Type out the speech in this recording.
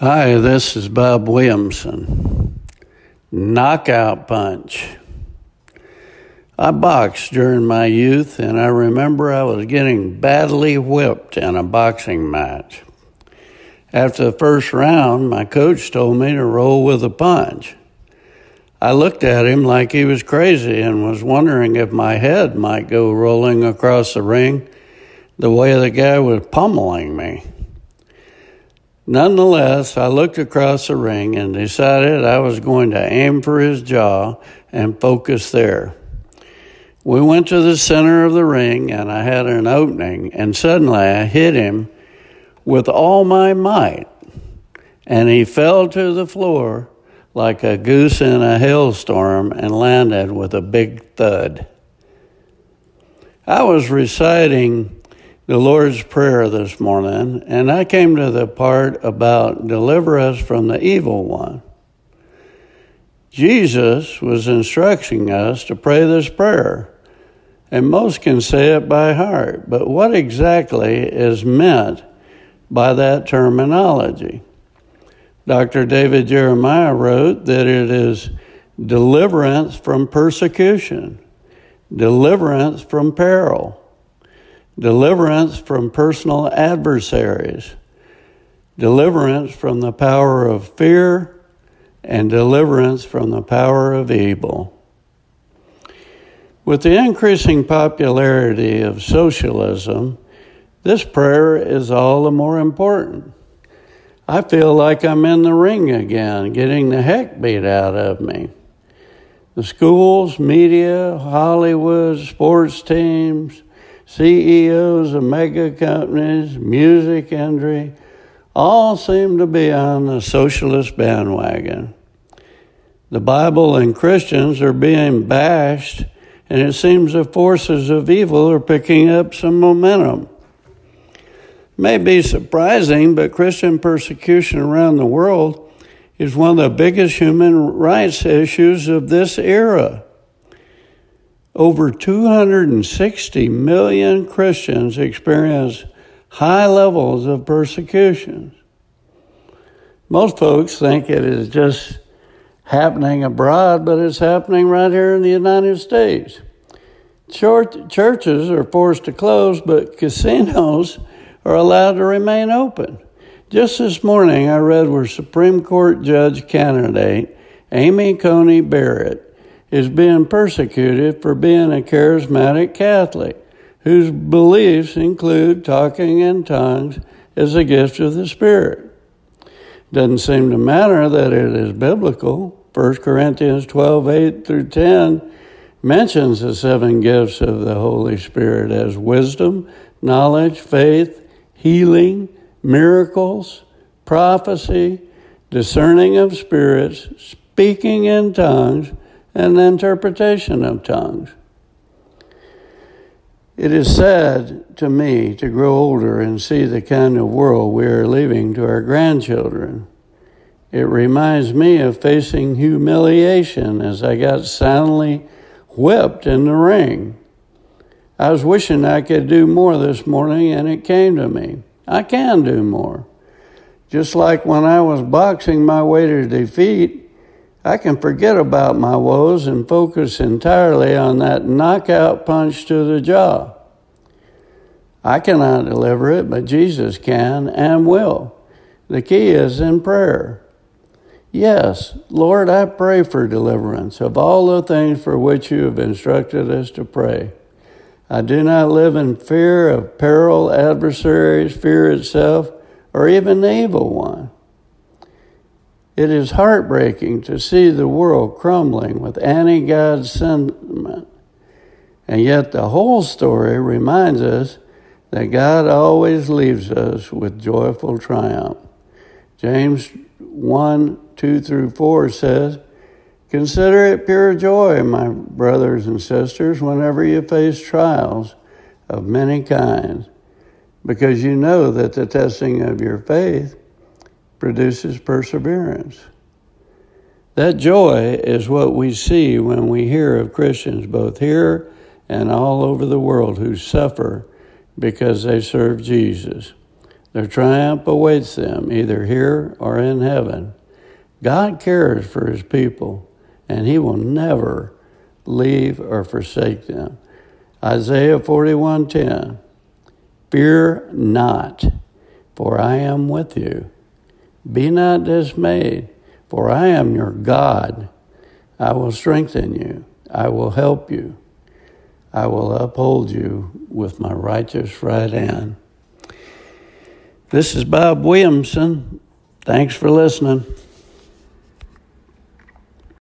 Hi, this is Bob Williamson. Knockout punch. I boxed during my youth, and I remember I was getting badly whipped in a boxing match. After the first round, my coach told me to roll with a punch. I looked at him like he was crazy and was wondering if my head might go rolling across the ring the way the guy was pummeling me. Nonetheless, I looked across the ring and decided I was going to aim for his jaw and focus there. We went to the center of the ring and I had an opening, and suddenly I hit him with all my might, and he fell to the floor like a goose in a hailstorm and landed with a big thud. I was reciting the Lord's Prayer this morning, and I came to the part about deliver us from the evil one. Jesus was instructing us to pray this prayer, and most can say it by heart, but what exactly is meant by that terminology? Dr. David Jeremiah wrote that it is deliverance from persecution, deliverance from peril, deliverance from personal adversaries, deliverance from the power of fear, and deliverance from the power of evil. With the increasing popularity of socialism, this prayer is all the more important. I feel like I'm in the ring again, getting the heck beat out of me. The schools, media, Hollywood, sports teams, CEOs of mega companies, music industry, all seem to be on the socialist bandwagon. The Bible and Christians are being bashed, and it seems the forces of evil are picking up some momentum. It may be surprising, but Christian persecution around the world is one of the biggest human rights issues of this era. Over 260 million Christians experience high levels of persecution. Most folks think it is just happening abroad, but it's happening right here in the United States. Churches are forced to close, but casinos are allowed to remain open. Just this morning, I read where Supreme Court judge candidate Amy Coney Barrett is being persecuted for being a charismatic Catholic whose beliefs include talking in tongues as a gift of the Spirit. Doesn't seem to matter that it is biblical. 1 Corinthians 12:8 through 10 mentions the seven gifts of the Holy Spirit as wisdom, knowledge, faith, healing, miracles, prophecy, discerning of spirits, speaking in tongues, and the interpretation of tongues. It is sad to me to grow older and see the kind of world we are leaving to our grandchildren. It reminds me of facing humiliation as I got soundly whipped in the ring. I was wishing I could do more this morning, and it came to me. I can do more. Just like when I was boxing my way to defeat, I can forget about my woes and focus entirely on that knockout punch to the jaw. I cannot deliver it, but Jesus can and will. The key is in prayer. Yes, Lord, I pray for deliverance of all the things for which you have instructed us to pray. I do not live in fear of peril, adversaries, fear itself, or even the evil one. It is heartbreaking to see the world crumbling with anti-God sentiment. And yet the whole story reminds us that God always leaves us with joyful triumph. James 1:2 through 4 says, "Consider it pure joy, my brothers and sisters, whenever you face trials of many kinds, because you know that the testing of your faith produces perseverance." That joy is what we see when we hear of Christians both here and all over the world who suffer because they serve Jesus. Their triumph awaits them, either here or in heaven. God cares for his people, and he will never leave or forsake them. Isaiah 41:10, fear not, for I am with you. Be not dismayed, for I am your God. I will strengthen you. I will help you. I will uphold you with my righteous right hand. This is Bob Williamson. Thanks for listening.